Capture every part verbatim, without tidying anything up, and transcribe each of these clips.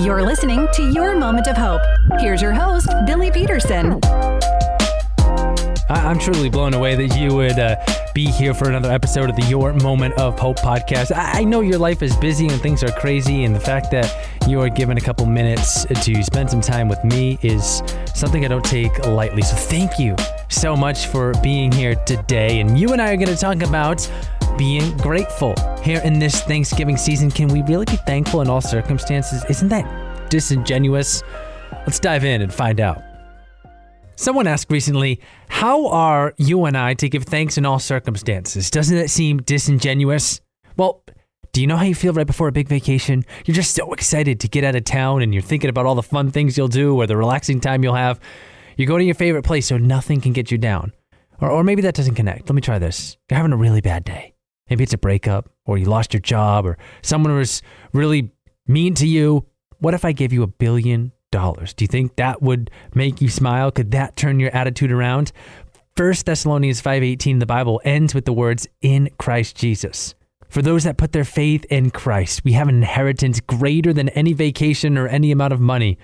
You're listening to Your Moment of Hope. Here's your host, Billy Peterson. I'm truly blown away that you would uh, be here for another episode of the Your Moment of Hope podcast. I know your life is busy and things are crazy, and the fact that you are given a couple minutes to spend some time with me is something I don't take lightly. So thank you so much for being here today. And you and I are going to talk about being grateful here in this Thanksgiving season. Can we really be thankful in all circumstances? Isn't that disingenuous? Let's dive in and find out. Someone asked recently, how are you and I to give thanks in all circumstances? Doesn't it seem disingenuous? Well, do you know how you feel right before a big vacation? You're just so excited to get out of town and you're thinking about all the fun things you'll do or the relaxing time you'll have. You go to your favorite place so nothing can get you down. Or, or maybe that doesn't connect. Let me try this. You're having a really bad day. Maybe it's a breakup or you lost your job or someone was really mean to you. What if I gave you a billion dollars? Do you think that would make you smile? Could that turn your attitude around? First Thessalonians five eighteen, the Bible ends with the words, in Christ Jesus. For those that put their faith in Christ, we have an inheritance greater than any vacation or any amount of money.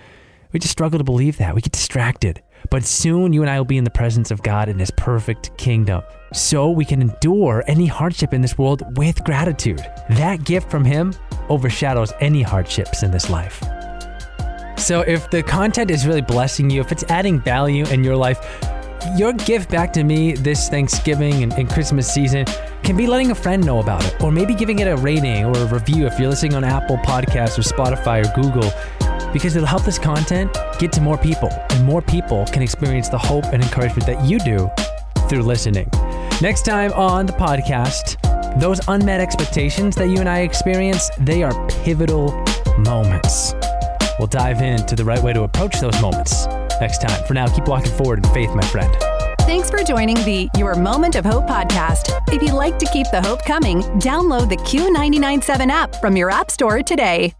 We just struggle to believe that. We get distracted. But soon you and I will be in the presence of God in his perfect kingdom. So we can endure any hardship in this world with gratitude. That gift from him overshadows any hardships in this life. So if the content is really blessing you, if it's adding value in your life, your gift back to me this Thanksgiving and, and Christmas season can be letting a friend know about it, or maybe giving it a rating or a review if you're listening on Apple Podcasts or Spotify or Google, because it'll help this content get to more people, and more people can experience the hope and encouragement that you do through listening. Next time on the podcast, those unmet expectations that you and I experience, they are pivotal moments. We'll dive into the right way to approach those moments next time. For now, keep walking forward in faith, my friend. Thanks for joining the Your Moment of Hope podcast. If you'd like to keep the hope coming, download the Q ninety-nine point seven app from your app store today.